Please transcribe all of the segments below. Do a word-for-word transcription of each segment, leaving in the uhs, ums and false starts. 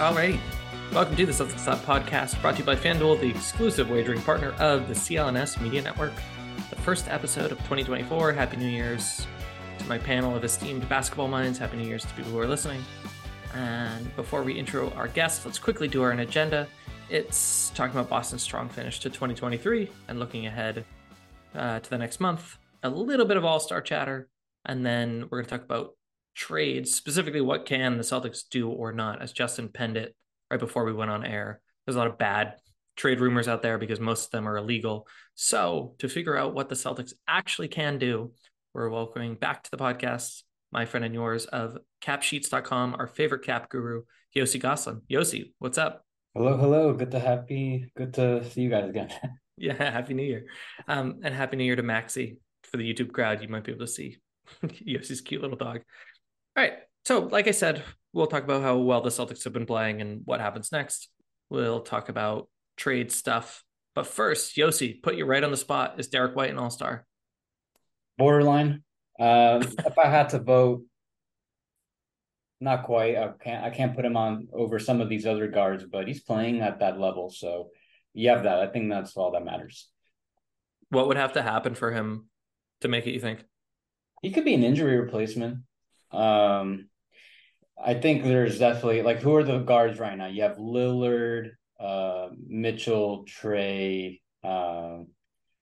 Alrighty. Welcome to the Celtics Slap Podcast, brought to you by FanDuel, the exclusive wagering partner of the C L N S Media Network. The first episode of twenty twenty-four. Happy New Year's to my panel of esteemed basketball minds. Happy New Year's to people who are listening. And before we intro our guests, let's quickly do our agenda. It's talking about Boston's strong finish to twenty twenty-three and looking ahead uh, to the next month. A little bit of all-star chatter, and then we're going to talk about trades, specifically what can the Celtics do or not, as Justin penned it right before we went on air. There's a lot of bad trade rumors out there because most of them are illegal. So to figure out what the Celtics actually can do, we're welcoming back to the podcast my friend and yours of cap sheets dot com, our favorite cap guru, Yossi Gozlan. Yossi, what's up? Hello, hello. Good to happy. Good to see you guys again. Yeah, happy New Year, um, and happy New Year to Maxi. For the YouTube crowd, you might be able to see Yossi's cute little dog. All right. So like I said, we'll talk about how well the Celtics have been playing and what happens next. We'll talk about trade stuff. But first, Yossi, put you right on the spot. Is Derrick White an all-star? Borderline. Uh, if I had to vote, not quite. I can't, I can't put him on over some of these other guards, but he's playing at that level. So you have that. I think that's all that matters. What would have to happen for him to make it, you think? He could be an injury replacement. Um, I think there's definitely, like, who are the guards right now? You have Lillard, uh, Mitchell, Trey. Um,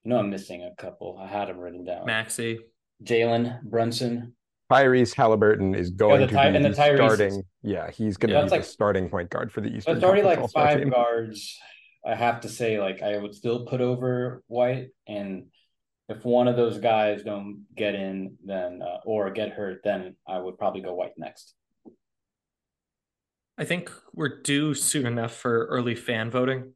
you know, I'm missing a couple. I had them written down. Maxey, Jalen, Brunson. Tyrese Halliburton is going yeah, the, to be the starting. Yeah, he's going to yeah, be the like, starting point guard for the Eastern. It's already like five team. Guards. I have to say, like, I would still put over White, and if one of those guys don't get in, then uh, or get hurt, then I would probably go White next. I think we're due soon enough for early fan voting.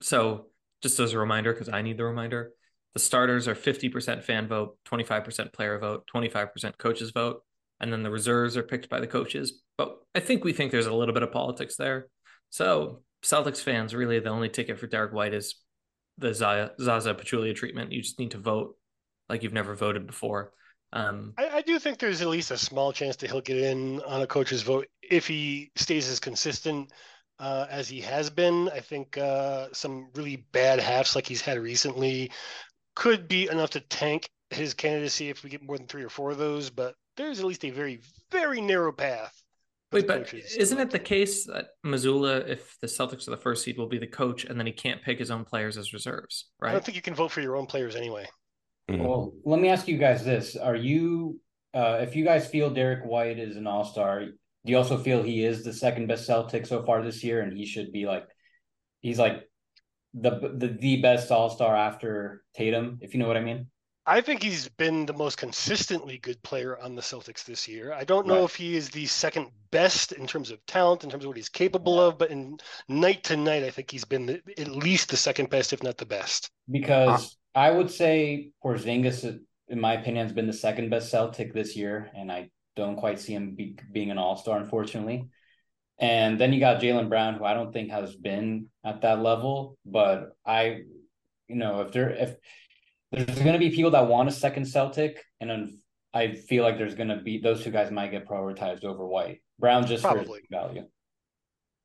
So just as a reminder, because I need the reminder, the starters are fifty percent fan vote, twenty-five percent player vote, twenty-five percent coaches vote, and then the reserves are picked by the coaches. But I think we think there's a little bit of politics there. So Celtics fans, really the only ticket for Derrick White is the Zaza, Zaza Pachulia treatment. You just need to vote like you've never voted before. Um, I, I do think there's at least a small chance that he'll get in on a coach's vote if he stays as consistent uh, as he has been. I think uh, some really bad halves like he's had recently could be enough to tank his candidacy if we get more than three or four of those, but there's at least a very, very narrow path. Wait, but isn't it the case that Missoula, if the Celtics are the first seed, will be the coach, and then he can't pick his own players as reserves, right? I don't think you can vote for your own players anyway. Mm-hmm. Well, let me ask you guys this. Are you, uh, if you guys feel Derrick White is an all-star, do you also feel he is the second best Celtic so far this year, and he should be like, he's like the the, the best all-star after Tatum, if you know what I mean? I think he's been the most consistently good player on the Celtics this year. I don't know right. if he is the second best in terms of talent, in terms of what he's capable yeah. of, but in night to night, I think he's been the, at least the second best, if not the best. Because ah. I would say Porzingis, in my opinion, has been the second best Celtic this year, and I don't quite see him be, being an all-star, unfortunately. And then you got Jaylen Brown, who I don't think has been at that level, but I, you know, if they're, if, there's going to be people that want a second Celtic, and I feel like there's going to be those two guys might get prioritized over White. Brown just probably for value.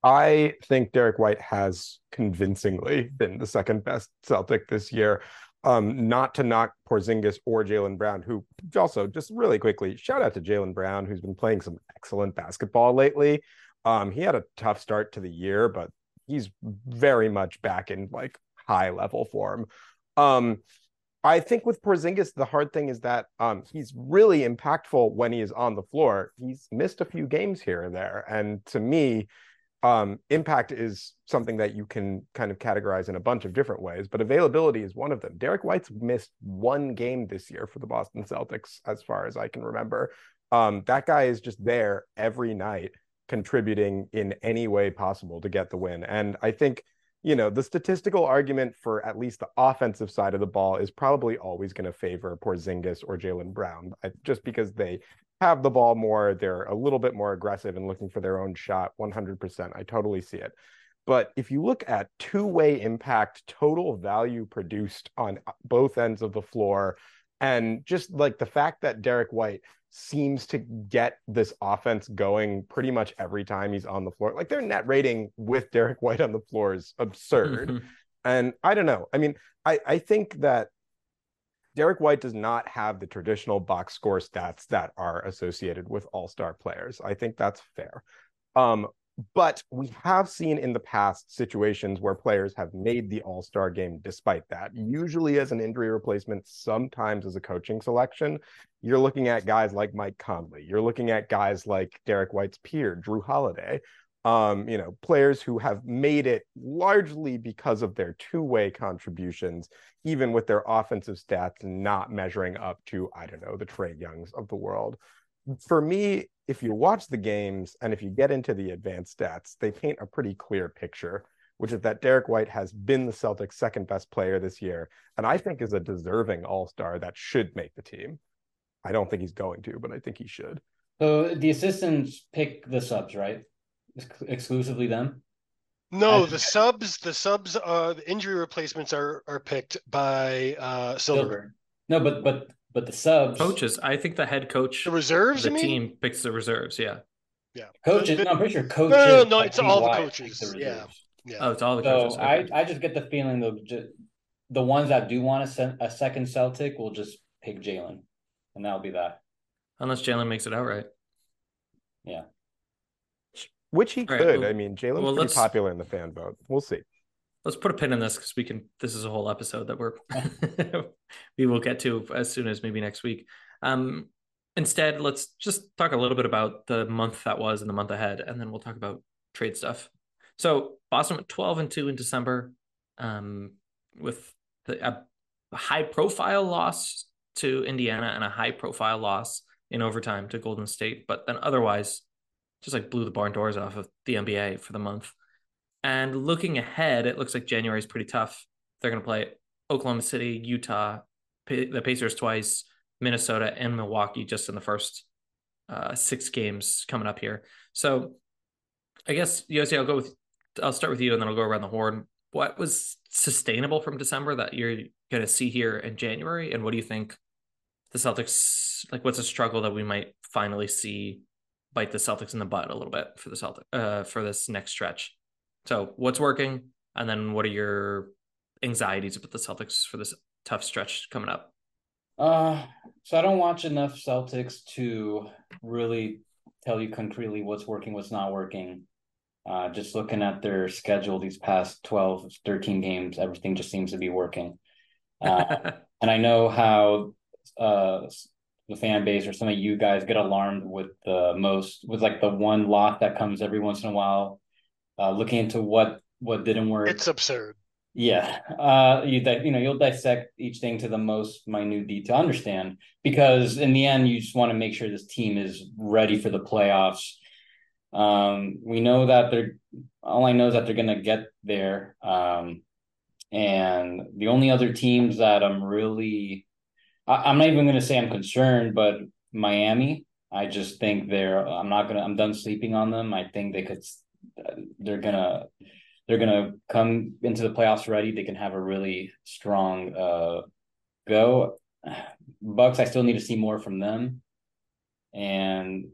I think Derrick White has convincingly been the second best Celtic this year. Um, not to knock Porzingis or Jaylen Brown, who also just really quickly shout out to Jaylen Brown, who's been playing some excellent basketball lately. Um, he had a tough start to the year, but he's very much back in like high level form. Um, I think with Porzingis, the hard thing is that um, he's really impactful when he is on the floor. He's missed a few games here and there. And to me, um, impact is something that you can kind of categorize in a bunch of different ways, but availability is one of them. Derrick White's missed one game this year for the Boston Celtics, as far as I can remember. Um, that guy is just there every night, contributing in any way possible to get the win. And I think you know, the statistical argument for at least the offensive side of the ball is probably always going to favor Porzingis or Jaylen Brown, just because they have the ball more, they're a little bit more aggressive and looking for their own shot, one hundred percent. I totally see it. But if you look at two-way impact, total value produced on both ends of the floor, And just like the fact that Derrick White seems to get this offense going pretty much every time he's on the floor. Like, their net rating with Derrick White on the floor is absurd. Mm-hmm. And I don't know. I mean, I, I think that Derrick White does not have the traditional box score stats that are associated with all-star players. I think that's fair. Um, but we have seen in the past situations where players have made the all-star game despite that, usually as an injury replacement, sometimes as a coaching selection. You're looking at guys like Mike Conley. You're looking at guys like Derrick White's peer, Drew Holiday. Um, you know, players who have made it largely because of their two-way contributions, even with their offensive stats not measuring up to, I don't know, the Trey Youngs of the world. For me, if you watch the games and if you get into the advanced stats, they paint a pretty clear picture, which is that Derrick White has been the Celtics' second best player this year, and I think is a deserving all-star that should make the team. I don't think he's going to, but I think he should. So the assistants pick the subs, right? Exclusively them? No, the subs, the subs, uh, the injury replacements are are picked by uh, Silver. No, but but but the subs, coaches. I think the head coach, the reserves, the I mean? team picks the reserves. Yeah, yeah. Coaches. The, no, I'm pretty sure coaches. No, no, no, no it's all the coaches. The yeah, yeah. Oh, it's all the so coaches. So okay. I I just get the feeling that the ones that do want a, se- a second Celtic will just pick Jaylen, and that'll be that. Unless Jaylen makes it outright. Yeah. Which he All could. Right, well, I mean, Jaylen's well, pretty popular in the fan vote. We'll see. Let's put a pin in this because we can. This is a whole episode that we're we will get to as soon as maybe next week. Um, instead, let's just talk a little bit about the month that was and the month ahead, and then we'll talk about trade stuff. So Boston went twelve and two in December, um, with the, a high-profile loss to Indiana and a high-profile loss in overtime to Golden State, but then otherwise just like blew the barn doors off of the N B A for the month. And looking ahead, it looks like January is pretty tough. They're going to play Oklahoma City, Utah, P- the Pacers twice, Minnesota, and Milwaukee just in the first uh, six games coming up here. So I guess, Yossi, I'll go with, I'll start with you and then I'll go around the horn. What was sustainable from December that you're going to see here in January? And what do you think the Celtics, like what's a struggle that we might finally see bite the Celtics in the butt a little bit for the Celtic uh, for this next stretch? So what's working? And then what are your anxieties about the Celtics for this tough stretch coming up? Uh, so I don't watch enough Celtics to really tell you concretely what's working, what's not working. Uh, just looking at their schedule these past twelve, thirteen games, everything just seems to be working. Uh, and I know how uh, the fan base or some of you guys get alarmed with the most, with like the one lot that comes every once in a while, uh, looking into what, what didn't work. It's absurd. Yeah. Uh, you, you know, you'll dissect each thing to the most minute detail, understand, because in the end, you just want to make sure this team is ready for the playoffs. Um, we know that they're, all I know is that they're going to get there. Um, and the only other teams that I'm really, I'm not even going to say I'm concerned, but Miami, I just think they're, I'm not going to, I'm done sleeping on them. I think they could, they're going to, they're going to come into the playoffs ready. They can have a really strong uh, go. Bucks, I still need to see more from them. And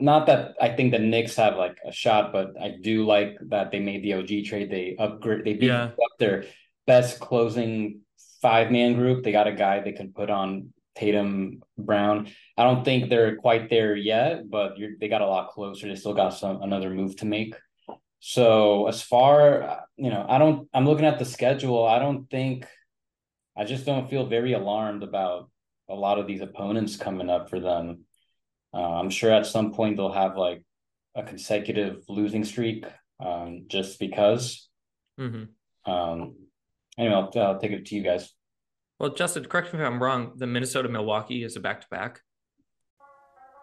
not that I think the Knicks have like a shot, but I do like that they made the O G trade. They upgrade, they beat yeah. up their best closing five-man group. They got a guy they can put on Tatum, Brown. I don't think they're quite there yet, but you're, they got a lot closer. They still got some another move to make. So as far, you know, I don't, I'm looking at the schedule. I don't think, I just don't feel very alarmed about a lot of these opponents coming up for them. Uh, I'm sure at some point they'll have like a consecutive losing streak um, just because. Mm-hmm. Um, Anyway, I'll, I'll take it to you guys. Well, Justin, correct me if I'm wrong. The Minnesota-Milwaukee is a back-to-back.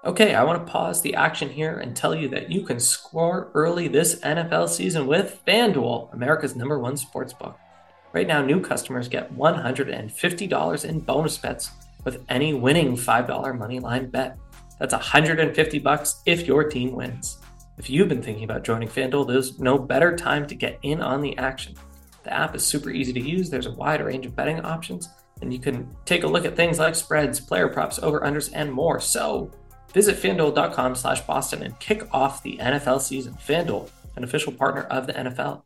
Okay, I want to pause the action here and tell you that you can score early this N F L season with FanDuel, America's number one sportsbook. Right now, new customers get one hundred fifty dollars in bonus bets with any winning five dollar moneyline bet. That's one hundred fifty dollars if your team wins. If you've been thinking about joining FanDuel, there's no better time to get in on the action. The app is super easy to use. There's a wide range of betting options, And you can take a look at things like spreads, player props, over-unders, and more. So visit FanDuel.com slash Boston and kick off the N F L season. FanDuel, an official partner of the N F L.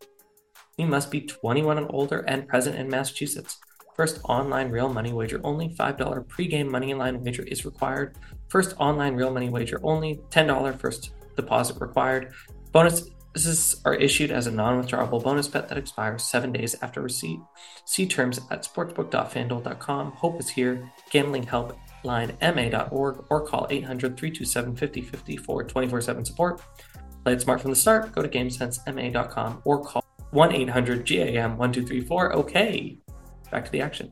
You must be twenty-one and older and present in Massachusetts. First online real money wager only. five dollars pregame money line wager is required. First online real money wager only. ten dollars first deposit required. Bonuses are issued as a non-withdrawable bonus bet that expires seven days after receipt. See terms at sportsbook dot fanduel dot com. Hope is here. Gambling helpline m a dot org or call eight hundred, three two seven, five oh five oh for twenty-four seven support. Play it smart from the start. Go to gamesensema dot com or call one eight hundred G A M one two three four. Okay, back to the action.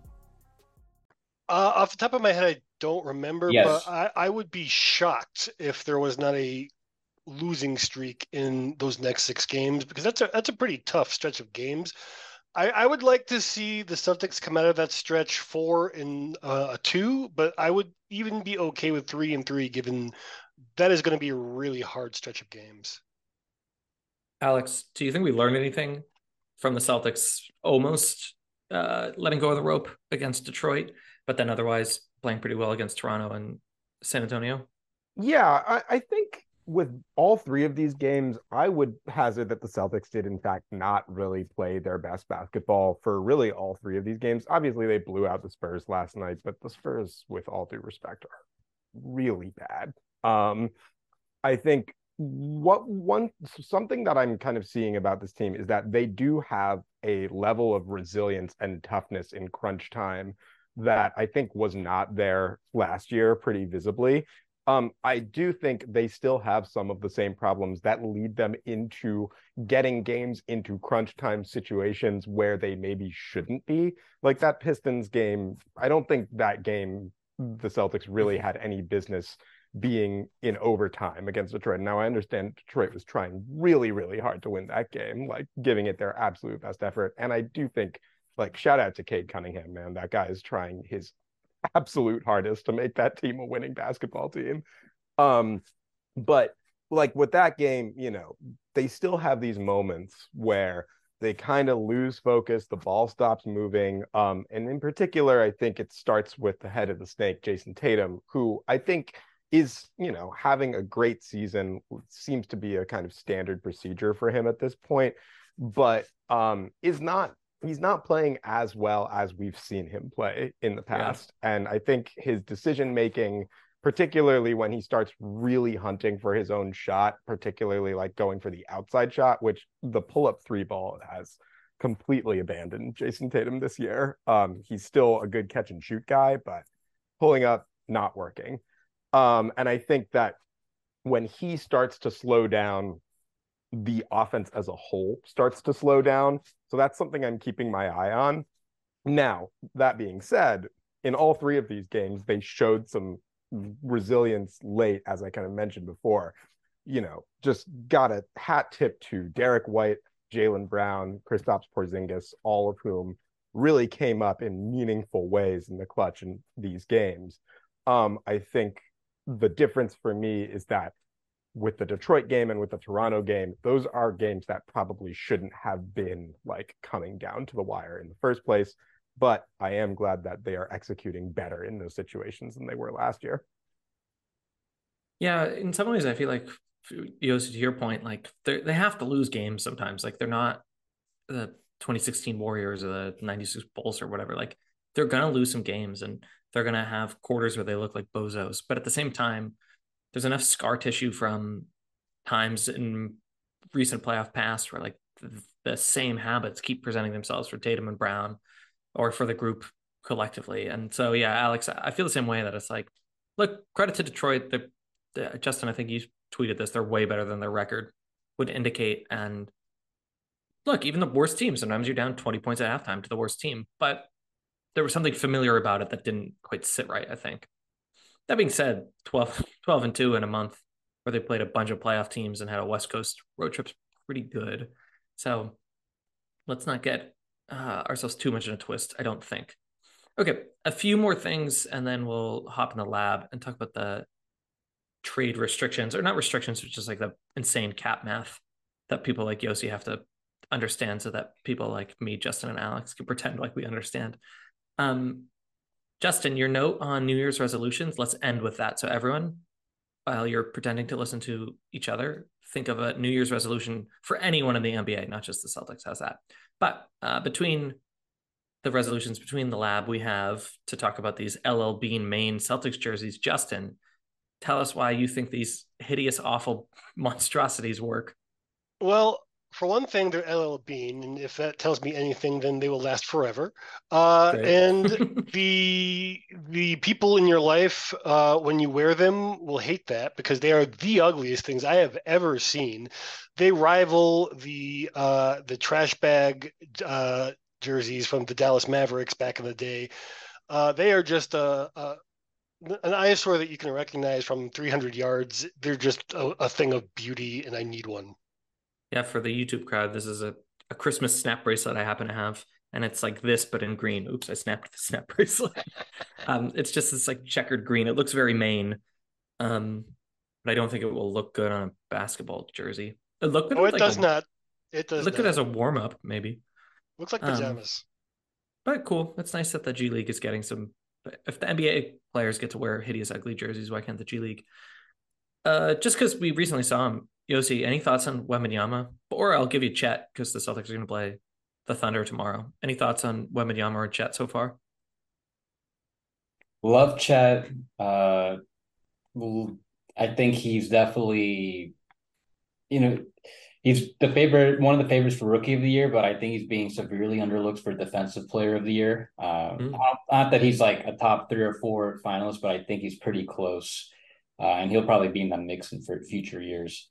Uh, off the top of my head, I don't remember, yes. but I, I would be shocked if there was not a losing streak in those next six games, because that's a that's a pretty tough stretch of games. I, I would like to see the Celtics come out of that stretch four and uh, a two, but I would even be okay with three and three, given that is going to be a really hard stretch of games. Alex, do you think we learned anything from the Celtics almost uh, letting go of the rope against Detroit, but then otherwise playing pretty well against Toronto and San Antonio? Yeah, I, I think with all three of these games, I would hazard that the Celtics did, in fact, not really play their best basketball for really all three of these games. Obviously, they blew out the Spurs last night, but the Spurs, with all due respect, are really bad. Um, I think what one something that I'm kind of seeing about this team is that they do have a level of resilience and toughness in crunch time that I think was not there last year pretty visibly. Um, I do think they still have some of the same problems that lead them into getting games into crunch time situations where they maybe shouldn't be. Like that Pistons game, I don't think that game the Celtics really had any business being in overtime against Detroit. Now, I understand Detroit was trying really, really hard to win that game, like giving it their absolute best effort. And I do think, like, shout out to Cade Cunningham, man. That guy is trying his absolute hardest to make that team a winning basketball team. Um, but like with that game, you know, they still have these moments where they kind of lose focus, the ball stops moving. Um, and in particular, I think it starts with the head of the snake, Jayson Tatum, who I think is, you know, having a great season, seems to be a kind of standard procedure for him at this point, but um, is not he's not playing as well as we've seen him play in the past. Yeah. And I think his decision-making, particularly when he starts really hunting for his own shot, particularly like going for the outside shot, which the pull-up three ball has completely abandoned Jayson Tatum this year. Um, he's still a good catch and shoot guy, but pulling up, not working. Um, and I think that when he starts to slow down, the offense as a whole starts to slow down. So that's something I'm keeping my eye on. Now, that being said, in all three of these games, they showed some resilience late, as I kind of mentioned before. You know, just got a hat tip to Derrick White, Jaylen Brown, Kristaps Porzingis, all of whom really came up in meaningful ways in the clutch in these games. Um, I think the difference for me is that with the Detroit game and with the Toronto game, those are games that probably shouldn't have been like coming down to the wire in the first place. But I am glad that they are executing better in those situations than they were last year. Yeah, in some ways, I feel like, Yossi, to your point, like they have to lose games sometimes. Like they're not the twenty sixteen Warriors or the ninety-six Bulls or whatever. Like they're going to lose some games and they're going to have quarters where they look like bozos. But at the same time, there's enough scar tissue from times in recent playoff past where like the same habits keep presenting themselves for Tatum and Brown or for the group collectively. And so, yeah, Alex, I feel the same way that it's like, look, credit to Detroit. The, uh, Justin, I think you tweeted this. They're way better than their record would indicate. And look, even the worst team, sometimes you're down twenty points at halftime to the worst team, but there was something familiar about it that didn't quite sit right, I think. That being said, twelve, twelve and two in a month where they played a bunch of playoff teams and had a West Coast road trip's pretty good. So let's not get uh, ourselves too much in a twist, I don't think. Okay, a few more things, and then we'll hop in the lab and talk about the trade restrictions, or not restrictions, but just like the insane cap math that people like Yossi have to understand so that people like me, Justin, and Alex can pretend like we understand. Um, Justin, your note on New Year's resolutions, let's end with that. So everyone, while you're pretending to listen to each other, think of a New Year's resolution for anyone in the N B A, not just the Celtics. How's that? But uh, between the resolutions, between the lab, we have to talk about these L L Bean Maine Celtics jerseys. Justin, tell us why you think these hideous, awful monstrosities work. Well, for one thing, they're L L Bean, and if that tells me anything, then they will last forever. Uh, and the the people in your life, uh, when you wear them, will hate that because they are the ugliest things I have ever seen. They rival the uh, the trash bag uh, jerseys from the Dallas Mavericks back in the day. Uh, they are just a, a an eyesore that you can recognize from three hundred yards. They're just a, a thing of beauty, and I need one. Yeah, for the YouTube crowd, this is a, a Christmas snap bracelet I happen to have. And it's like this, but in green. Oops, I snapped the snap bracelet. um, it's just this like checkered green. It looks very Maine. Um, but I don't think it will look good on a basketball jersey. It look good oh, it like does a, not. It does look not. Good as a warm-up, maybe. Looks like pajamas. Um, but cool. It's nice that the G League is getting some. If the N B A players get to wear hideous, ugly jerseys, why can't the G League? Uh, just because we recently saw him. Yossi, any thoughts on Wembanyama? Or I'll give you Chet, because the Celtics are going to play the Thunder tomorrow. Any thoughts on Wembanyama or Chet so far? Love Chet. Uh, I think he's definitely, you know, he's the favorite, one of the favorites for Rookie of the Year, but I think he's being severely underlooked for Defensive Player of the Year. Um, mm-hmm. not, not that he's like a top three or four finalist, but I think he's pretty close. Uh, and he'll probably be in that mix in for future years.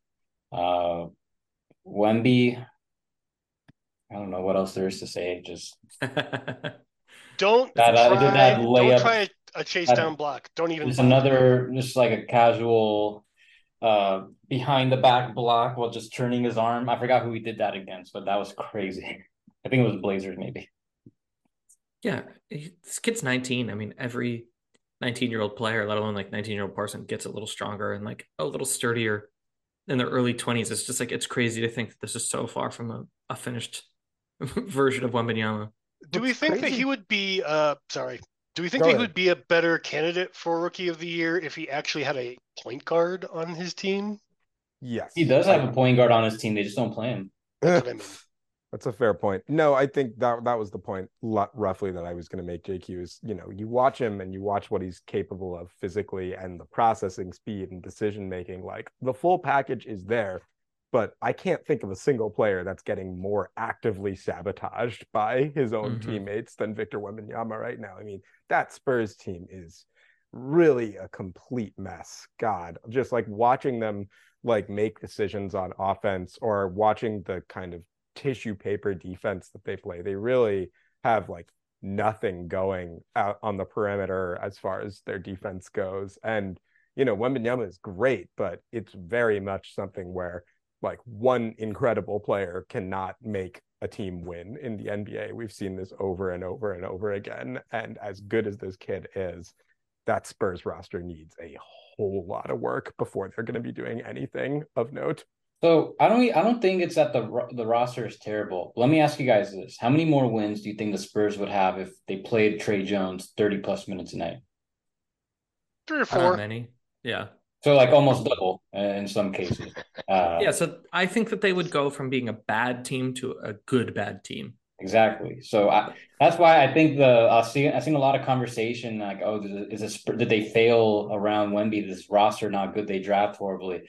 Uh, Wemby, I don't know what else there is to say. Just don't that, try, that don't try a chase that, down block. Don't even. There's another, just like a casual uh, behind the back block while just turning his arm. I forgot who he did that against, but that was crazy. I think it was Blazers, maybe. Yeah, this kid's nineteen. I mean, every nineteen-year-old player, let alone like nineteen-year-old person, gets a little stronger and like a little sturdier in their early twenties. It's just like, it's crazy to think that this is so far from a, a finished version of Wembanyama. Do we think crazy. that he would be, uh, sorry, do we think Go that ahead. he would be a better candidate for Rookie of the Year if he actually had a point guard on his team? Yes. He does have a point guard on his team. They just don't play him. That's, I mean. That's a fair point. No, I think that that was the point roughly that I was going to make, J Q, is, you know, you watch him and you watch what he's capable of physically and the processing speed and decision-making, like the full package is there, but I can't think of a single player that's getting more actively sabotaged by his own mm-hmm. teammates than Victor Wembanyama right now. I mean, that Spurs team is really a complete mess. God, just like watching them like make decisions on offense or watching the kind of tissue paper defense that they play, they really have like nothing going out on the perimeter as far as their defense goes. And you know, Wembanyama is great, but it's very much something where like one incredible player cannot make a team win in the N B A. We've seen this over and over and over again, and as good as this kid is, that Spurs roster needs a whole lot of work before they're going to be doing anything of note. So I don't I don't think it's that the the roster is terrible. Let me ask you guys this. How many more wins do you think the Spurs would have if they played Trey Jones thirty plus minutes a night? Three or four. Not many. Yeah. So like almost double in some cases. Uh, yeah. So I think that they would go from being a bad team to a good bad team. Exactly. So I, that's why I think the I've seen I've seen a lot of conversation like, oh, is this, did they fail around Wemby? This roster not good. They draft horribly.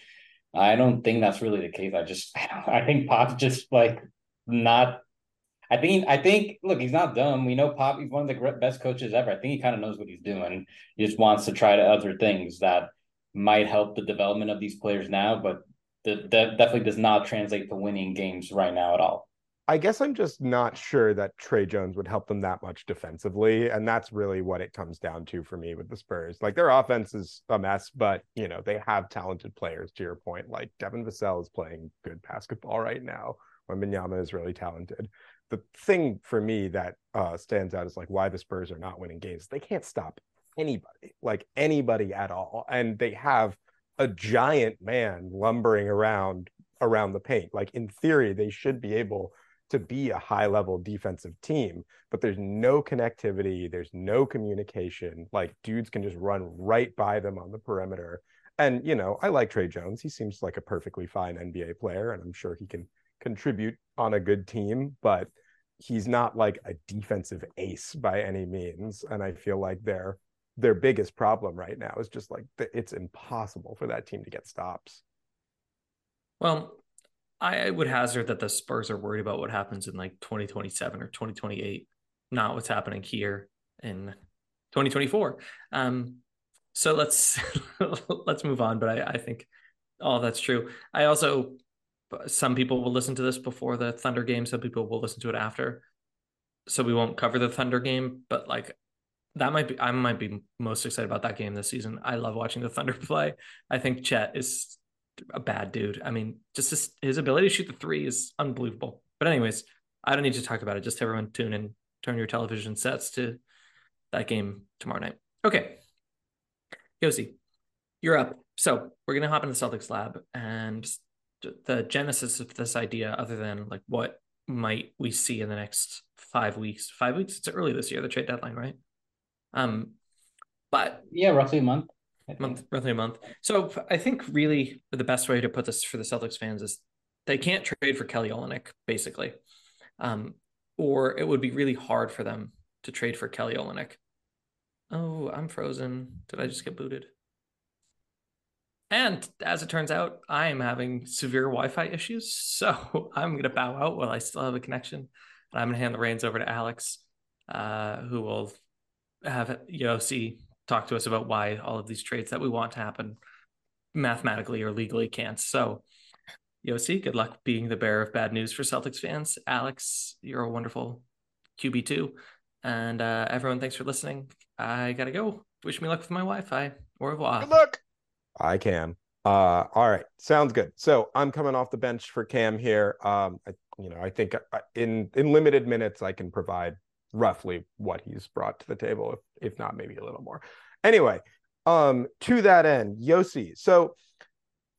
I don't think that's really the case. I just, I, don't, I think Pop's just like not. I think, I think. Look, he's not dumb. We know Pop. He's one of the best coaches ever. I think he kind of knows what he's doing. He just wants to try to other things that might help the development of these players now, but that definitely does not translate to winning games right now at all. I guess I'm just not sure that Trey Jones would help them that much defensively. And that's really what it comes down to for me with the Spurs. Like their offense is a mess, but you know, they have talented players to your point. Like Devin Vassell is playing good basketball right now. Wembanyama is really talented. The thing for me that uh, stands out is like why the Spurs are not winning games. They can't stop anybody, like anybody at all. And they have a giant man lumbering around, around the paint. Like in theory, they should be able to be a high-level defensive team, but there's no connectivity, there's no communication. Like, dudes can just run right by them on the perimeter. And, you know, I like Trey Jones. He seems like a perfectly fine N B A player, and I'm sure he can contribute on a good team, but he's not like a defensive ace by any means. And I feel like their their biggest problem right now is just like it's impossible for that team to get stops. Well, I would hazard that the Spurs are worried about what happens in like twenty twenty-seven or twenty twenty-eight, not what's happening here in twenty twenty-four. Um, so let's let's move on. But I, I think all that's true. I also, some people will listen to this before the Thunder game. Some people will listen to it after. So we won't cover the Thunder game, but like that might be, I might be most excited about that game this season. I love watching the Thunder play. I think Chet is a bad dude. I mean, just his, his ability to shoot the three is unbelievable. But anyways, I don't need to talk about it. Just everyone tune in, turn your television sets to that game tomorrow night. Okay. Yossi, you're up. So we're going to hop into the Celtics lab and the genesis of this idea, other than like what might we see in the next five weeks, five weeks, it's early this year, the trade deadline, right? Um, but yeah, roughly a month. Month, roughly a month. So I think really the best way to put this for the Celtics fans is they can't trade for Kelly Olynyk, basically. Um, or it would be really hard for them to trade for Kelly Olynyk. Oh, I'm frozen. Did I just get booted? And as it turns out, I am having severe Wi-Fi issues. So I'm going to bow out while I still have a connection. And I'm going to hand the reins over to Alex, uh, who will have Yossi talk to us about why all of these trades that we want to happen mathematically or legally can't. So, Yossi, good luck being the bearer of bad news for Celtics fans. Alex, you're a wonderful Q B two. And uh, everyone, thanks for listening. I got to go. Wish me luck with my Wi-Fi. Au revoir. Good luck. I can. Uh, all right. Sounds good. So I'm coming off the bench for Cam here. Um, I, you know, I think in, in limited minutes, I can provide roughly what he's brought to the table, if, if not maybe a little more. Anyway, um, to that end, Yossi, so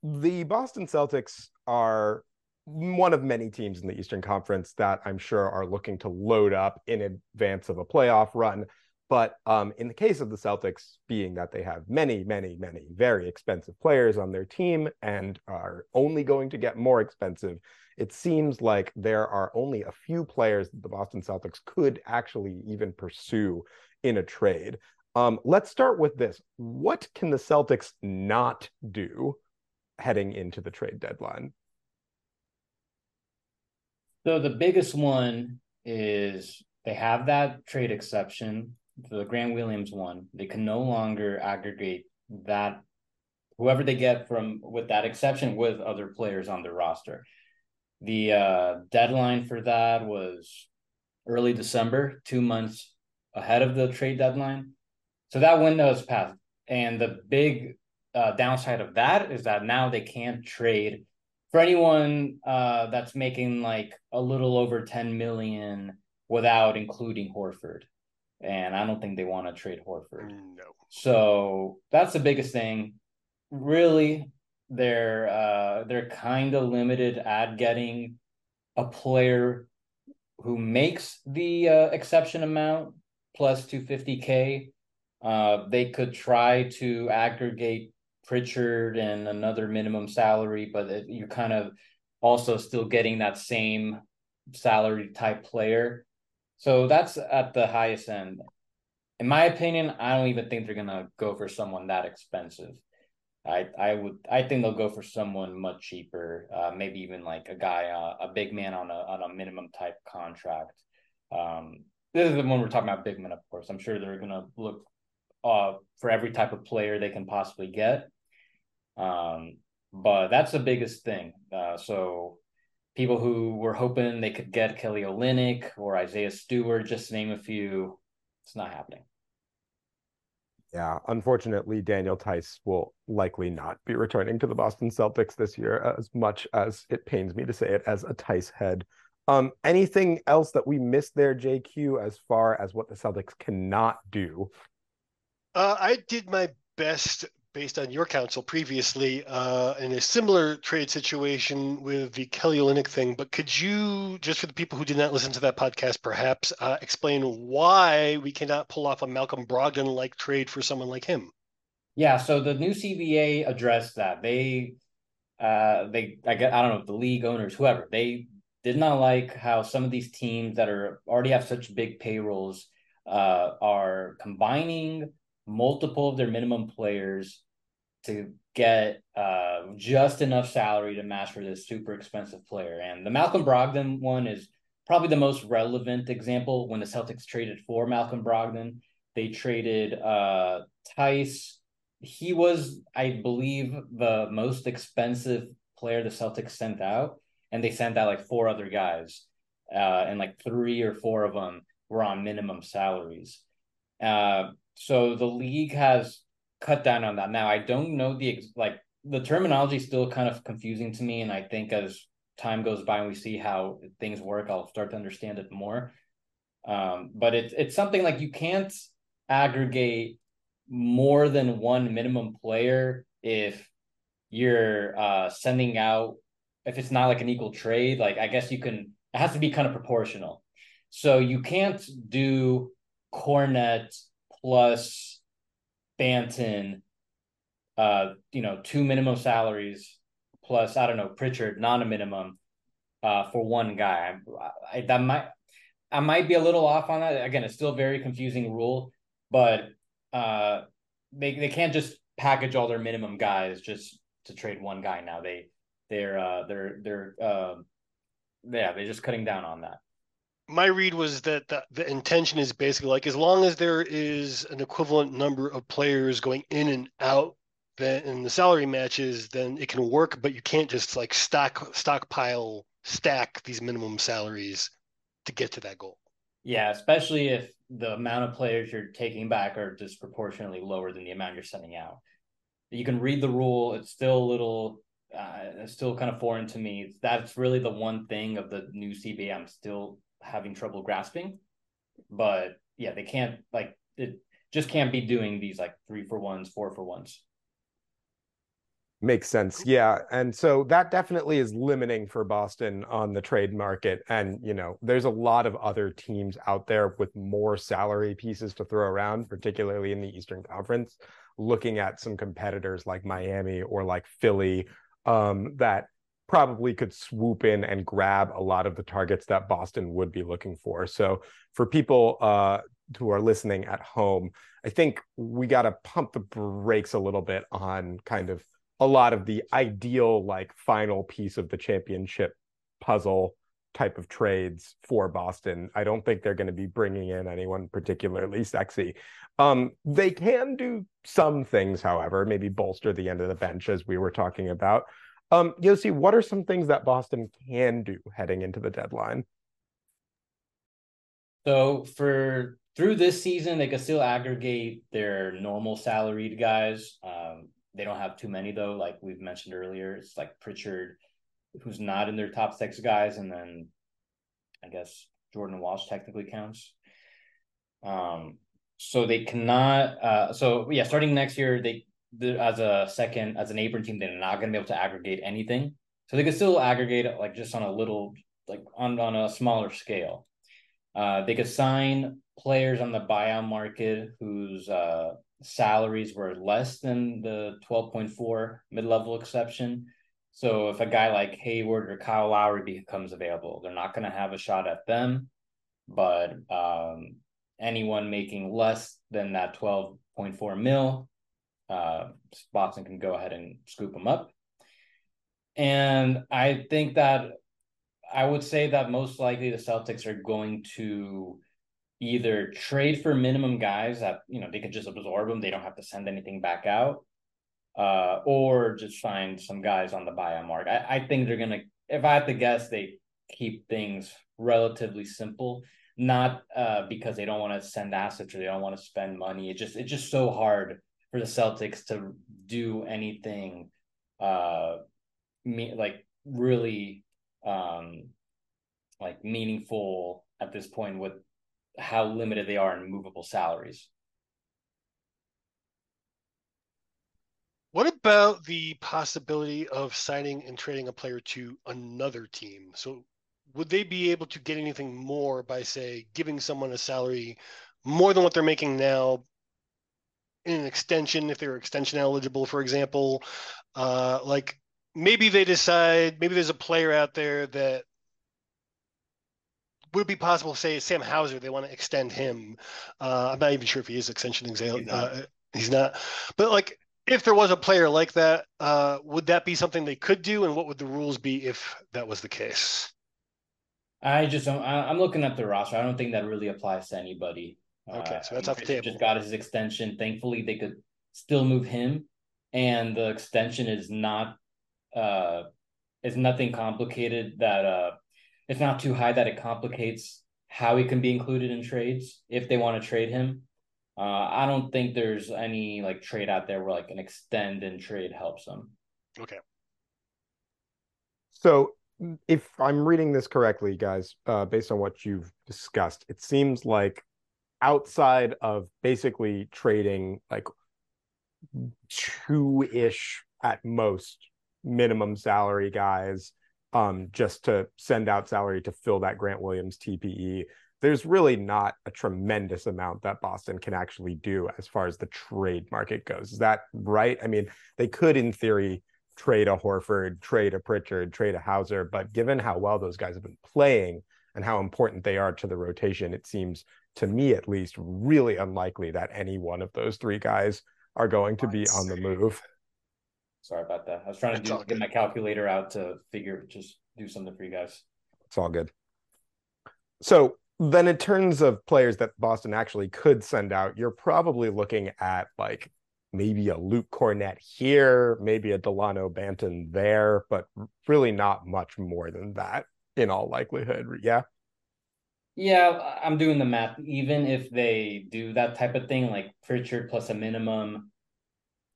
the Boston Celtics are one of many teams in the Eastern Conference that I'm sure are looking to load up in advance of a playoff run. But um, in the case of the Celtics, being that they have many, many, many very expensive players on their team and are only going to get more expensive, it seems like there are only a few players that the Boston Celtics could actually even pursue in a trade. Um, let's start with this. What can the Celtics not do heading into the trade deadline? So the biggest one is they have that trade exception, the Grant Williams one. They can no longer aggregate that, whoever they get from with that exception, with other players on their roster. The uh, deadline for that was early December, two months ahead of the trade deadline. So that window is passed. And the big uh, downside of that is that now they can't trade for anyone uh, that's making like a little over ten million without including Horford. And I don't think they want to trade Horford. No. So that's the biggest thing. Really, they're uh, they're kind of limited at getting a player who makes the uh, exception amount plus two hundred fifty thousand. Uh, they could try to aggregate Pritchard and another minimum salary, but it, you're kind of also still getting that same salary type player. So that's at the highest end. In my opinion, I don't even think they're going to go for someone that expensive. I I would I think they'll go for someone much cheaper, uh, maybe even like a guy, uh, a big man on a on a minimum type contract. Um, this is the one we're talking about, big men, of course. I'm sure they're gonna look uh, for every type of player they can possibly get. Um, but that's the biggest thing. Uh, so people who were hoping they could get Kelly Olynyk or Isaiah Stewart, just to name a few, it's not happening. Yeah, unfortunately, Daniel Theis will likely not be returning to the Boston Celtics this year, as much as it pains me to say it as a Theis head. Um, anything else that we missed there, J Q, as far as what the Celtics cannot do? Uh, I did my best based on your counsel previously uh, in a similar trade situation with the Kelly Olynyk thing, but could you, just for the people who did not listen to that podcast, perhaps uh, explain why we cannot pull off a Malcolm Brogdon-like trade for someone like him? Yeah, so the new C B A addressed that. They, uh, they, I, guess, I don't know, the league owners, whoever, they did not like how some of these teams that are already have such big payrolls uh, are combining multiple of their minimum players to get uh, just enough salary to match for this super expensive player. And the Malcolm Brogdon one is probably the most relevant example. When the Celtics traded for Malcolm Brogdon, they traded uh, Theis. He was, I believe, the most expensive player the Celtics sent out, and they sent out like four other guys, uh, and like three or four of them were on minimum salaries. Uh, so the league has cut down on that. Now, I don't know the, like, the terminology is still kind of confusing to me, and I think as time goes by and we see how things work, I'll start to understand it more. Um, but it's it's something like you can't aggregate more than one minimum player if you're uh sending out, if it's not like an equal trade. Like, I guess you can, it has to be kind of proportional, so you can't do Cornet plus Banton, uh you know, two minimum salaries plus, I don't know, Pritchard, not a minimum, uh for one guy. I, I that might I might be a little off on that. Again, it's still a very confusing rule, but Uh, they they can't just package all their minimum guys just to trade one guy. Now they they're uh, they're they're uh, yeah they're just cutting down on that. My read was that the, the intention is basically like, as long as there is an equivalent number of players going in and out, then in the salary matches, then it can work. But you can't just like stock stockpile stack these minimum salaries to get to that goal. Yeah, especially if the amount of players you're taking back are disproportionately lower than the amount you're sending out. You can read the rule. It's still a little, uh, it's still kind of foreign to me. That's really the one thing of the new C B A I'm still having trouble grasping. But yeah, they can't, like, it just can't be doing these like three for ones, four for ones. Makes sense. Yeah. And so that definitely is limiting for Boston on the trade market. And, you know, there's a lot of other teams out there with more salary pieces to throw around, particularly in the Eastern Conference, looking at some competitors like Miami or like Philly, um, that probably could swoop in and grab a lot of the targets that Boston would be looking for. So for people uh, who are listening at home, I think we got to pump the brakes a little bit on kind of a lot of the ideal, like, final piece of the championship puzzle type of trades for Boston. I don't think they're going to be bringing in anyone particularly sexy. Um, they can do some things, however, maybe bolster the end of the bench, as we were talking about. Um, Yossi, what are some things that Boston can do heading into the deadline? So for through this season, they can still aggregate their normal salaried guys. Um, They don't have too many, though, like we've mentioned earlier. It's like Pritchard, who's not in their top six guys, and then I guess Jordan Walsh technically counts. Um, so they cannot uh, – so, yeah, starting next year, they as a second – as an apron team, they're not going to be able to aggregate anything. So they can still aggregate, like, just on a little – like, on, on a smaller scale. Uh, they could sign players on the buyout market who's uh, – salaries were less than the twelve point four mid-level exception. So if a guy like Hayward or Kyle Lowry becomes available, they're not going to have a shot at them, but um, anyone making less than that twelve point four mil, uh, Boston can go ahead and scoop them up. And I think that I would say that most likely the Celtics are going to either trade for minimum guys that, you know, they could just absorb them. They don't have to send anything back out, uh, or just find some guys on the buyout market. I, I think they're going to, if I have to guess, they keep things relatively simple, not uh, because they don't want to send assets or they don't want to spend money. It just, it's just so hard for the Celtics to do anything uh, me, like really um, like meaningful at this point with how limited they are in movable salaries. What about the possibility of signing and trading a player to another team? So would they be able to get anything more by, say, giving someone a salary more than what they're making now in an extension, if they're extension eligible, for example? Uh, like maybe they decide, maybe there's a player out there that would it be possible, say, Sam Hauser, they want to extend him. Uh, I'm not even sure if he is extension exam- uh, he's not. But, like, if there was a player like that, uh, would that be something they could do? And what would the rules be if that was the case? I just, I'm, I'm looking at the roster. I don't think that really applies to anybody. Okay, uh, so that's off the table. Just got his extension. Thankfully, they could still move him. And the extension is not, uh, is nothing complicated that, uh, it's not too high that it complicates how he can be included in trades if they want to trade him. Uh, I don't think there's any like trade out there where like an extend and trade helps them. Okay. So if I'm reading this correctly, guys, uh, based on what you've discussed, it seems like outside of basically trading like two-ish at most minimum salary guys, um, just to send out salary to fill that Grant Williams T P E, there's really not a tremendous amount that Boston can actually do as far as the trade market goes. Is that right? I mean, they could, in theory, trade a Horford, trade a Pritchard, trade a Hauser, but given how well those guys have been playing and how important they are to the rotation, it seems, to me at least, really unlikely that any one of those three guys are going to be on the move. Sorry about that. I was trying to do, get my calculator out to figure, just do something for you guys. It's all good. So then in terms of players that Boston actually could send out, you're probably looking at like maybe a Luke Cornet here, maybe a Delano Banton there, but really not much more than that in all likelihood. Yeah. Yeah, I'm doing the math. Even if they do that type of thing, like Pritchard plus a minimum,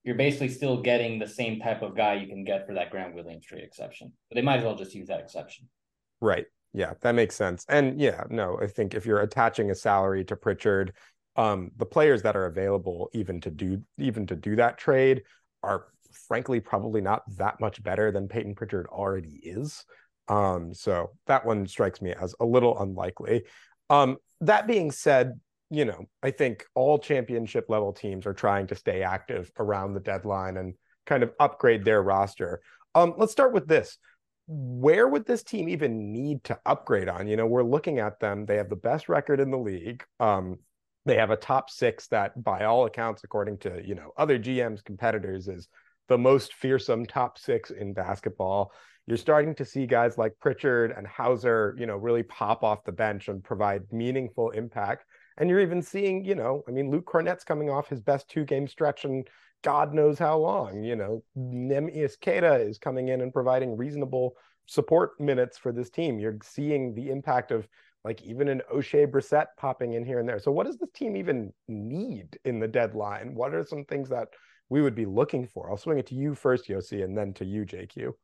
you're basically still getting the same type of guy you can get for that Grant Williams trade exception. But they might as well just use that exception. Right. Yeah, that makes sense. And yeah, no, I think if you're attaching a salary to Pritchard, um, the players that are available even to do even to do that trade are frankly probably not that much better than Peyton Pritchard already is. Um, so that one strikes me as a little unlikely. Um, that being said, you know, I think all championship level teams are trying to stay active around the deadline and kind of upgrade their roster. Um, let's start with this. Where would this team even need to upgrade on? You know, we're looking at them. They have the best record in the league. Um, they have a top six that by all accounts, according to, you know, other G Ms, competitors, is the most fearsome top six in basketball. You're starting to see guys like Pritchard and Hauser, you know, really pop off the bench and provide meaningful impact. And you're even seeing, you know, I mean, Luke Cornet's coming off his best two-game stretch and God knows how long. You know, Neemias Queta is coming in and providing reasonable support minutes for this team. You're seeing the impact of, like, even an O'Shea Brissett popping in here and there. So what does this team even need in the deadline? What are some things that we would be looking for? I'll swing it to you first, Yossi, and then to you, J Q.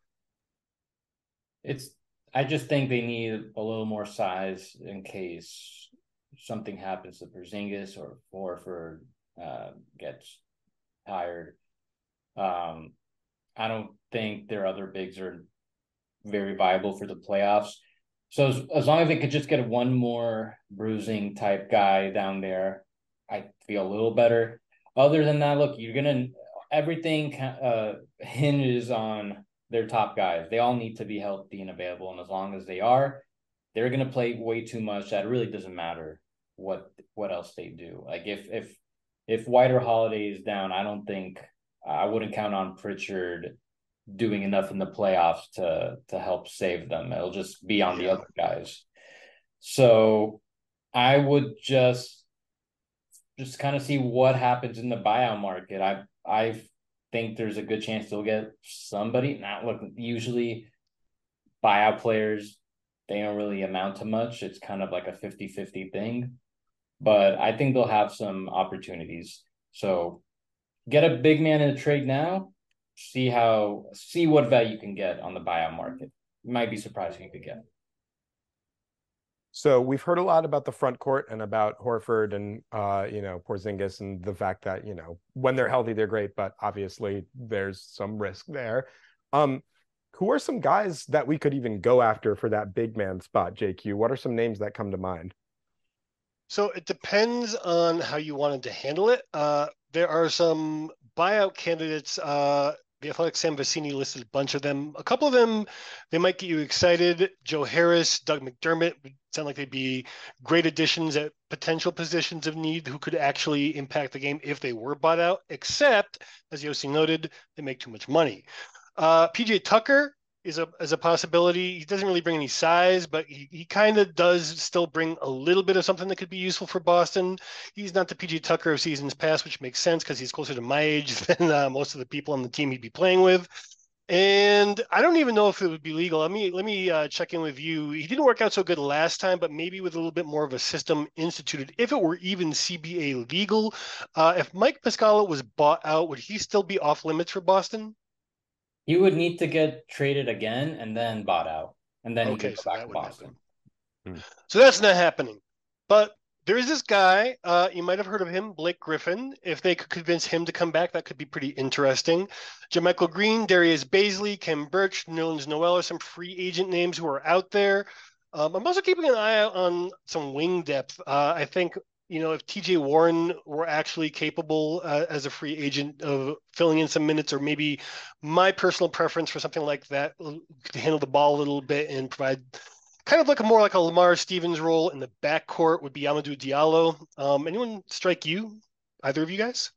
It's, I just think they need a little more size in case something happens to Porzingis or Horford uh, gets tired. Um, I don't think their other bigs are very viable for the playoffs. So as, as long as they could just get one more bruising type guy down there, I feel a little better. Other than that, look, you're gonna everything uh, hinges on their top guys. They all need to be healthy and available. And as long as they are, they're going to play way too much. That really doesn't matter what, what else they do. Like if, if, if White or Holiday is down, I don't think I wouldn't count on Pritchard doing enough in the playoffs to, to help save them. It'll just be on the other guys. So I would just, just kind of see what happens in the buyout market. I, I've, think there's a good chance they'll get somebody. Not look, usually buyout players, they don't really amount to much. It's kind of like a fifty-fifty thing, but I think they'll have some opportunities. So get a big man in a trade now, see how, see what value you can get on the buyout market. You might be surprised who you could get. So we've heard a lot about the front court and about Horford and, uh, you know, Porzingis, and the fact that, you know, when they're healthy, they're great, but obviously there's some risk there. Um, who are some guys that we could even go after for that big man spot, J Q? What are some names that come to mind? So it depends on how you wanted to handle it. Uh, there are some buyout candidates. Uh, The Athletic Sam Vecini listed a bunch of them. A couple of them, they might get you excited. Joe Harris, Doug McDermott would sound like they'd be great additions at potential positions of need who could actually impact the game if they were bought out, except, as Yossi noted, they make too much money. Uh, P J Tucker is a is a possibility. He doesn't really bring any size, but he, he kind of does still bring a little bit of something that could be useful for Boston. He's not the P J Tucker of seasons past, which makes sense because he's closer to my age than uh, most of the people on the team he'd be playing with. And I don't even know if it would be legal. Let me, let me uh, check in with you. He didn't work out so good last time, but maybe with a little bit more of a system instituted, if it were even C B A legal. Uh, if Mike Muscala was bought out, would he still be off limits for Boston? He would need to get traded again and then bought out. And then okay, he could go so back to Boston. Hmm. So that's not happening. But there is this guy, uh, you might have heard of him, Blake Griffin. If they could convince him to come back, that could be pretty interesting. JaMychal Green, Darius Bazley, Kem Birch, Nerlens Noel are some free agent names who are out there. Um, I'm also keeping an eye out on some wing depth. Uh, I think... You know, if T J Warren were actually capable uh, as a free agent of filling in some minutes, or maybe my personal preference for something like that, to handle the ball a little bit and provide kind of like a more like a Lamar Stevens role in the backcourt would be Amadou Diallo. Um, anyone strike you, either of you guys?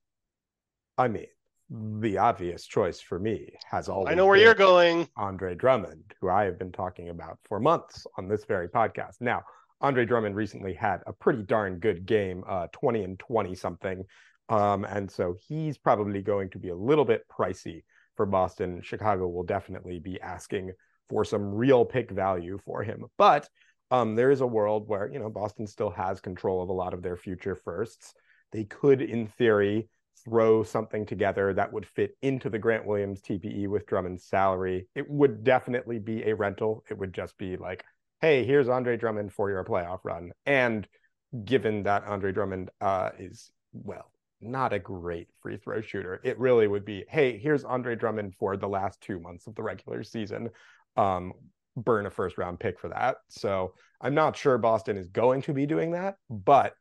I mean, the obvious choice for me has always I know where been you're going. Andre Drummond, who I have been talking about for months on this very podcast. Now, Andre Drummond recently had a pretty darn good game, uh, twenty and twenty something. Um, and so he's probably going to be a little bit pricey for Boston. Chicago will definitely be asking for some real pick value for him. But um, there is a world where, you know, Boston still has control of a lot of their future firsts. They could, in theory, throw something together that would fit into the Grant Williams T P E with Drummond's salary. It would definitely be a rental. It would just be like, hey, here's Andre Drummond for your playoff run. And given that Andre Drummond uh, is, well, not a great free throw shooter, it really would be, hey, here's Andre Drummond for the last two months of the regular season. Um, burn a first round pick for that. So I'm not sure Boston is going to be doing that. But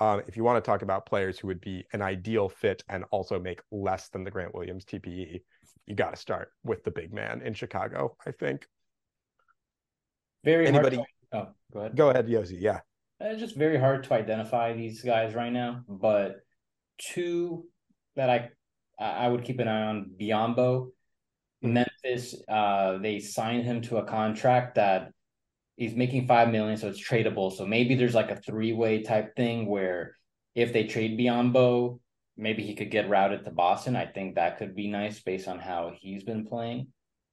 um, if you want to talk about players who would be an ideal fit and also make less than the Grant Williams T P E, you got to start with the big man in Chicago, I think. Very Anybody? hard. To, oh, go ahead. Go ahead, Yossi. Yeah. It's just very hard to identify these guys right now, but two that I I would keep an eye on: Biyombo, mm-hmm. Memphis. Uh, they signed him to a contract that he's making five million, so it's tradable. So maybe there's like a three-way type thing where if they trade Biyombo, maybe he could get routed to Boston. I think that could be nice based on how he's been playing.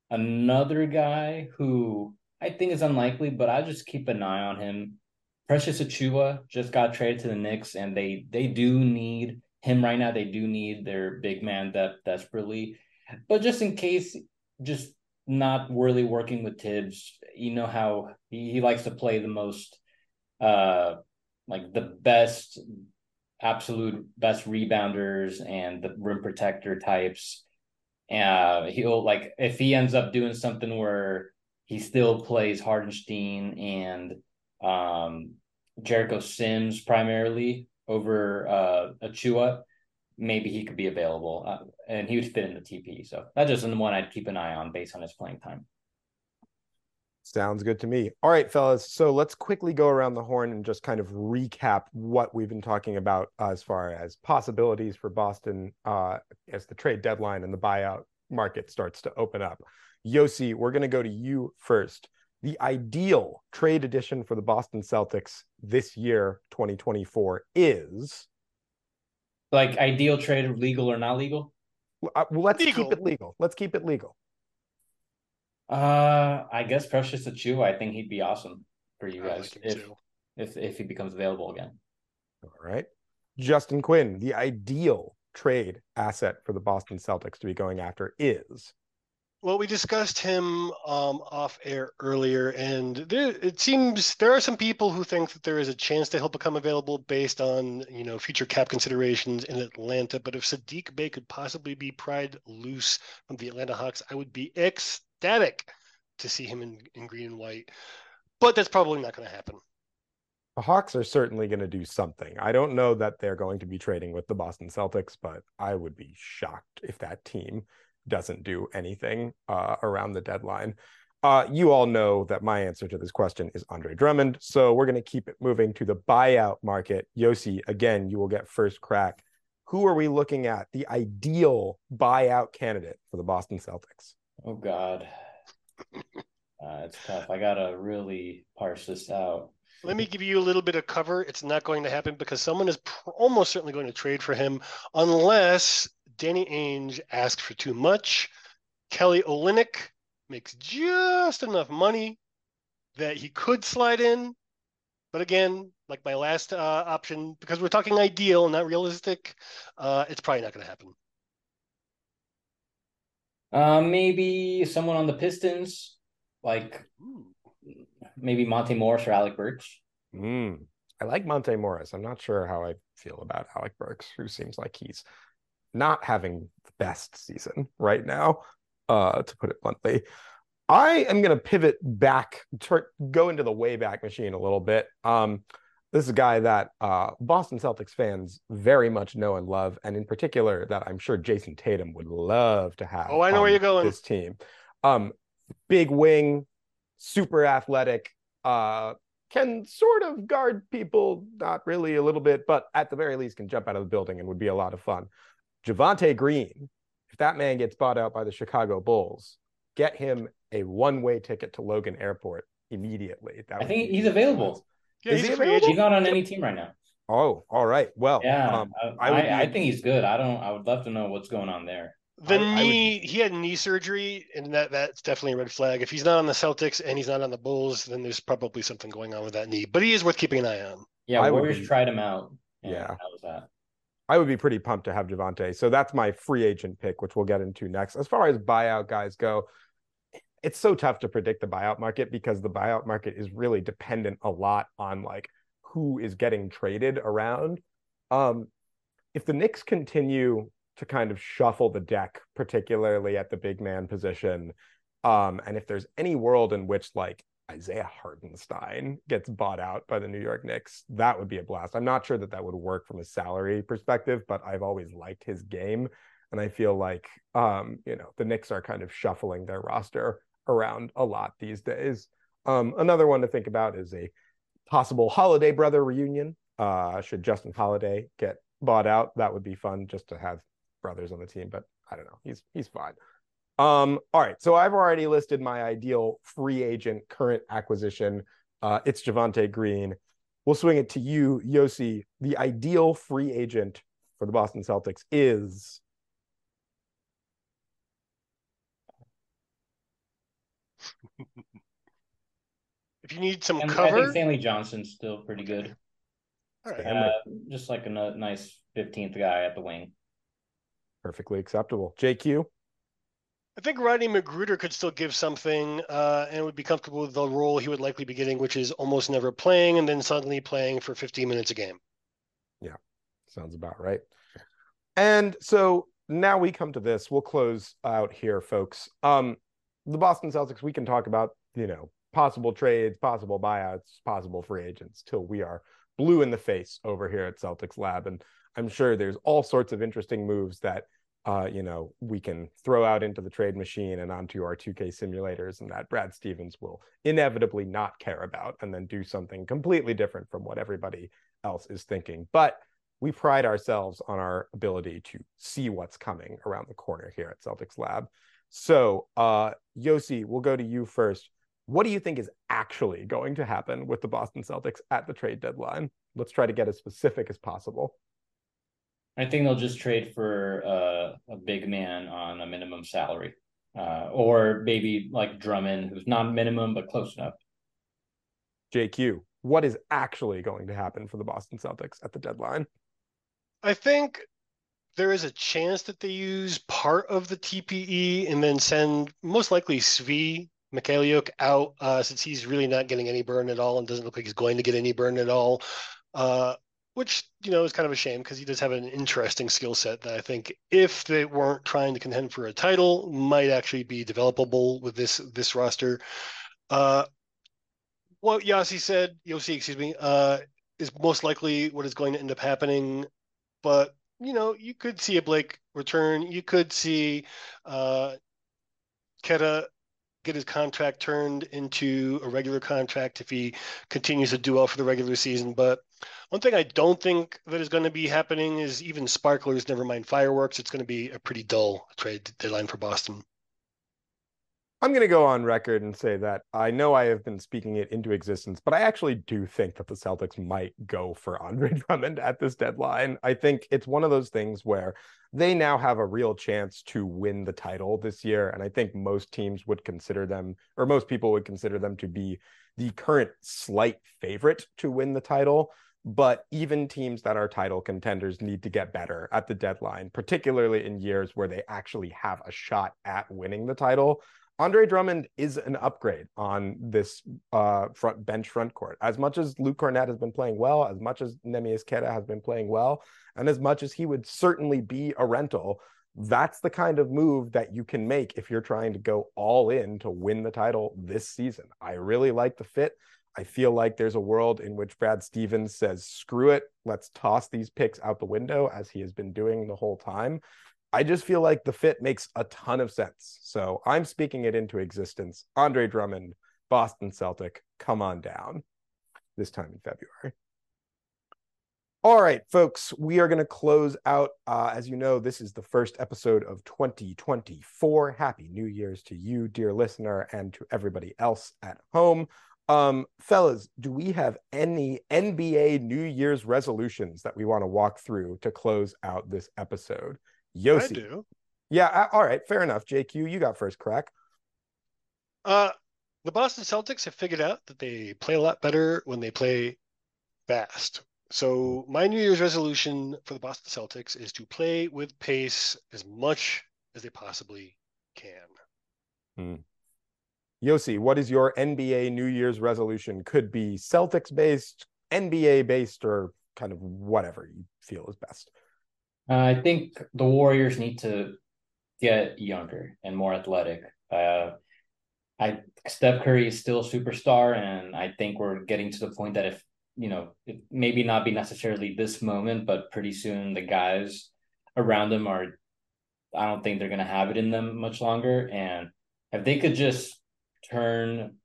Another guy who I think it's unlikely, but I just keep an eye on him. Precious Achiuwa just got traded to the Knicks, and they they do need him right now. They do need their big man depth desperately. But just in case, just not really working with Tibbs. You know how he, he likes to play the most, uh, like the best, absolute best rebounders and the rim protector types. Uh, he'll like if he ends up doing something where he still plays Hardenstein and um, Jericho Sims primarily over uh, Achiuwa. Maybe he could be available, uh, and he would fit in the T P. So that's just the one I'd keep an eye on based on his playing time. Sounds good to me. All right, fellas. So let's quickly go around the horn and just kind of recap what we've been talking about as far as possibilities for Boston uh, as the trade deadline and the buyout market starts to open up. Yossi, we're going to go to you first. The ideal trade edition for the Boston Celtics this year, twenty twenty-four, is? Like ideal trade, legal or not legal? Uh, well, let's legal. keep it legal. Let's keep it legal. Uh, I guess Precious Achiuwa, I think he'd be awesome for you guys like if, if, if he becomes available again. All right. Justin Quinn, the ideal trade asset for the Boston Celtics to be going after is? Well, we discussed him um, off air earlier, and there, it seems there are some people who think that there is a chance that he'll become available based on, you know, future cap considerations in Atlanta. But if Sadiq Bey could possibly be pried loose from the Atlanta Hawks, I would be ecstatic to see him in, in green and white. But that's probably not going to happen. The Hawks are certainly going to do something. I don't know that they're going to be trading with the Boston Celtics, but I would be shocked if that team doesn't do anything uh, around the deadline. Uh, you all know that my answer to this question is Andre Drummond, so we're going to keep it moving to the buyout market. Yossi, again, you will get first crack. Who are we looking at? The ideal buyout candidate for the Boston Celtics? Oh, God. uh, it's tough. I got to really parse this out. Let me give you a little bit of cover. It's not going to happen because someone is pr- almost certainly going to trade for him unless Danny Ainge asks for too much. Kelly Olynyk makes just enough money that he could slide in. But again, like my last uh, option, because we're talking ideal, not realistic, uh, it's probably not going to happen. Uh, maybe someone on the Pistons, like Ooh. maybe Monte Morris or Alec Burks. Mm, I like Monte Morris. I'm not sure how I feel about Alec Burks, who seems like he's not having the best season right now, uh, to put it bluntly. I am going to pivot back, tur- go into the Wayback Machine a little bit. Um, this is a guy that uh, Boston Celtics fans very much know and love, and in particular that I'm sure Jayson Tatum would love to have. Oh, I know where you're going. This team. Um, big wing, super athletic, uh, can sort of guard people, not really a little bit, but at the very least can jump out of the building and would be a lot of fun. Javonte Green, if that man gets bought out by the Chicago Bulls, get him a one-way ticket to Logan Airport immediately. That I think he's available. Yeah, Is he's he available? He's not on any team right now. Oh, all right. Well, yeah, um, I, I, would be, I think he's good. I don't. I would love to know what's going on there. The I, knee, I would, he had knee surgery, and that, that's definitely a red flag. If he's not on the Celtics and he's not on the Bulls, then there's probably something going on with that knee. But he is worth keeping an eye on. Yeah, I Warriors would, tried him out. Yeah. How was that? I would be pretty pumped to have Javonte. So that's my free agent pick, which we'll get into next. As far as buyout guys go, it's so tough to predict the buyout market because the buyout market is really dependent a lot on like who is getting traded around. Um, if the Knicks continue to kind of shuffle the deck, particularly at the big man position, um, and if there's any world in which like Isaiah Hartenstein gets bought out by the New York Knicks, that would be a blast. I'm not sure that that would work from a salary perspective, but I've always liked his game. And I feel like, um, you know, the Knicks are kind of shuffling their roster around a lot these days. Um, another one to think about is a possible Holiday brother reunion. Uh, should Justin Holiday get bought out, that would be fun just to have brothers on the team, but I don't know. He's, he's fine. Um, all right, so I've already listed my ideal free agent current acquisition. Uh, it's Javonte Green. We'll swing it to you, Yossi. The ideal free agent for the Boston Celtics is... If you need some I mean, cover... I think Stanley Johnson's still pretty good. All right. Uh, just like a nice fifteenth guy at the wing. Perfectly acceptable. J Q? I think Rodney Magruder could still give something uh, and would be comfortable with the role he would likely be getting, which is almost never playing and then suddenly playing for fifteen minutes a game. Yeah, sounds about right. And so now we come to this. We'll close out here, folks. Um, the Boston Celtics, we can talk about, you know, possible trades, possible buyouts, possible free agents till we are blue in the face over here at Celtics Lab. And I'm sure there's all sorts of interesting moves that Uh, you know, we can throw out into the trade machine and onto our two K simulators, and that Brad Stevens will inevitably not care about and then do something completely different from what everybody else is thinking. But we pride ourselves on our ability to see what's coming around the corner here at Celtics Lab. So, uh, Yossi, we'll go to you first. What do you think is actually going to happen with the Boston Celtics at the trade deadline? Let's try to get as specific as possible. I think they'll just trade for uh, a big man on a minimum salary, uh, or maybe like Drummond, who's not minimum, but close enough. J Q, what is actually going to happen for the Boston Celtics at the deadline? I think there is a chance that they use part of the T P E and then send most likely Svi Mikhailiuk out uh, since he's really not getting any burn at all and doesn't look like he's going to get any burn at all, uh, which, you know, is kind of a shame because he does have an interesting skill set that I think if they weren't trying to contend for a title might actually be developable with this this roster. Uh, what Yossi said, Yossi, excuse me, uh, is most likely what is going to end up happening. But, you know, you could see a Blake return. You could see uh, Queta get his contract turned into a regular contract if he continues to do well for the regular season. But one thing I don't think that is going to be happening is even sparklers, never mind fireworks. It's going to be a pretty dull trade deadline for Boston. I'm going to go on record and say that I know I have been speaking it into existence, but I actually do think that the Celtics might go for Andre Drummond at this deadline. I think it's one of those things where they now have a real chance to win the title this year. And I think most teams would consider them, or most people would consider them to be the current slight favorite to win the title. But even teams that are title contenders need to get better at the deadline, particularly in years where they actually have a shot at winning the title. Andre Drummond is an upgrade on this uh, front bench front court. As much as Luke Cornet has been playing well, as much as Neemias Queta has been playing well, and as much as he would certainly be a rental, that's the kind of move that you can make if you're trying to go all in to win the title this season. I really like the fit. I feel like there's a world in which Brad Stevens says, screw it, let's toss these picks out the window, as he has been doing the whole time. I just feel like the fit makes a ton of sense. So I'm speaking it into existence. Andre Drummond, Boston Celtic, come on down this time in February. All right, folks, we are going to close out. Uh, as you know, this is the first episode of twenty twenty-four. Happy New Year's to you, dear listener, and to everybody else at home. Um, fellas, do we have any N B A New Year's resolutions that we want to walk through to close out this episode? Yossi. I do. Yeah, I, all right, fair enough. J Q, you got first crack. Uh, the Boston Celtics have figured out that they play a lot better when they play fast. So my New Year's resolution for the Boston Celtics is to play with pace as much as they possibly can. Hmm. Yossi, what is your N B A New Year's resolution? Could be Celtics-based, N B A-based, or kind of whatever you feel is best. Uh, I think the Warriors need to get younger and more athletic. Uh, I Steph Curry is still a superstar, and I think we're getting to the point that if, you know, it maybe not be necessarily this moment, but pretty soon the guys around them are, I don't think they're going to have it in them much longer. And if they could just turn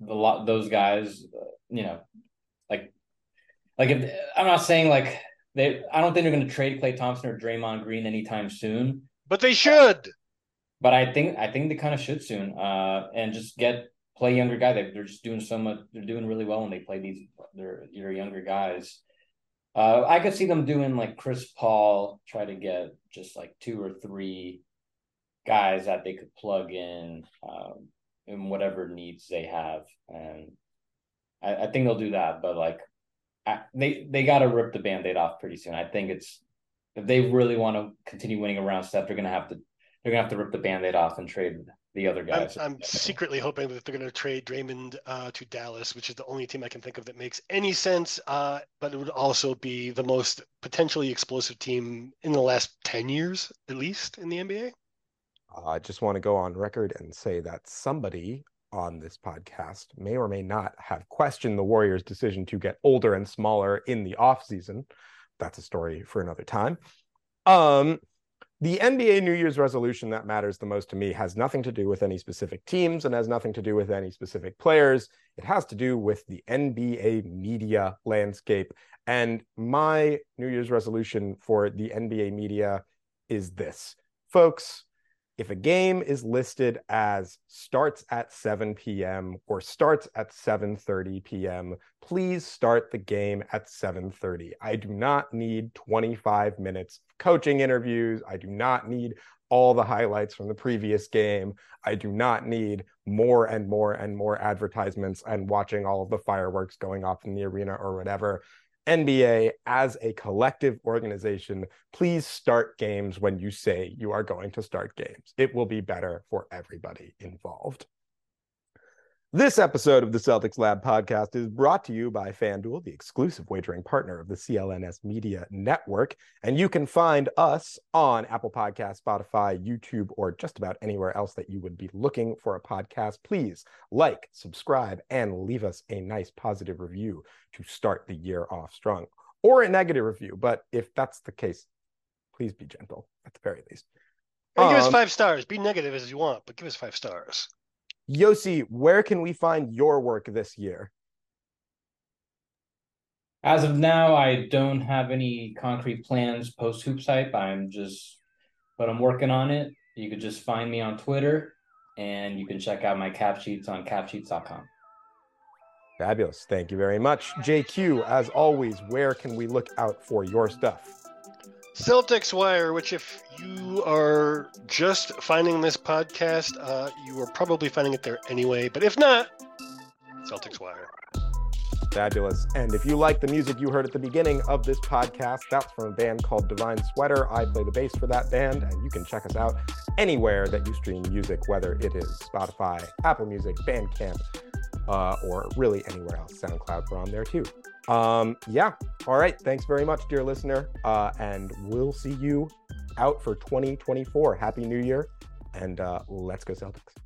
the lot, those guys, you know, like, like if I'm not saying like, They, I don't think they're going to trade Klay Thompson or Draymond Green anytime soon. But they should. But I think I think they kind of should soon. Uh, and just get play younger guys. They, they're just doing so much. They're doing really well when they play these their your younger guys. Uh, I could see them doing like Chris Paul, try to get just like two or three guys that they could plug in um, in whatever needs they have, and I, I think they'll do that. But like. I, they they got to rip the Band-Aid off pretty soon. I think it's if they really want to continue winning around stuff, they're gonna have to they're gonna have to rip the Band-Aid off and trade the other guys. I'm, I'm secretly hoping that they're gonna trade Draymond uh, to Dallas, which is the only team I can think of that makes any sense. Uh, but it would also be the most potentially explosive team in the last ten years, at least in the N B A. Uh, I just want to go on record and say that somebody on this podcast may or may not have questioned the Warriors' decision to get older and smaller in the offseason. That's a story for another time. Um, the N B A New Year's resolution that matters the most to me has nothing to do with any specific teams and has nothing to do with any specific players. It has to do with the N B A media landscape. And my New Year's resolution for the N B A media is this. Folks, if a game is listed as starts at seven p.m. or starts at seven thirty p.m., please start the game at seven thirty. I do not need twenty-five minutes of coaching interviews. I do not need all the highlights from the previous game. I do not need more and more and more advertisements and watching all of the fireworks going off in the arena or whatever. N B A as a collective organization, please start games when you say you are going to start games. It will be better for everybody involved. This episode of the Celtics Lab podcast is brought to you by FanDuel, the exclusive wagering partner of the C L N S Media Network. And you can find us on Apple Podcasts, Spotify, YouTube, or just about anywhere else that you would be looking for a podcast. Please like, subscribe, and leave us a nice positive review to start the year off strong, or a negative review. But if that's the case, please be gentle at the very least. Um, give us five stars. Be negative as you want, but give us five stars. Yossi, where can we find your work this year? As of now, I don't have any concrete plans post Hoopsype. I'm just, but I'm working on it. You could just find me on Twitter, and you can check out my cap sheets on cap sheets dot com. Fabulous. Thank you very much. J Q, as always, where can we look out for your stuff? Celtics Wire, which if you are just finding this podcast, uh, you are probably finding it there anyway. But if not, Celtics Wire. Fabulous. And if you like the music you heard at the beginning of this podcast, that's from a band called Divine Sweater. I play the bass for that band, and you can check us out anywhere that you stream music, whether it is Spotify, Apple Music, Bandcamp, uh, or really anywhere else. SoundCloud, we're on there too. Um, yeah. All right. Thanks very much, dear listener. Uh, and we'll see you out for twenty twenty-four. Happy New Year. And uh, let's go Celtics.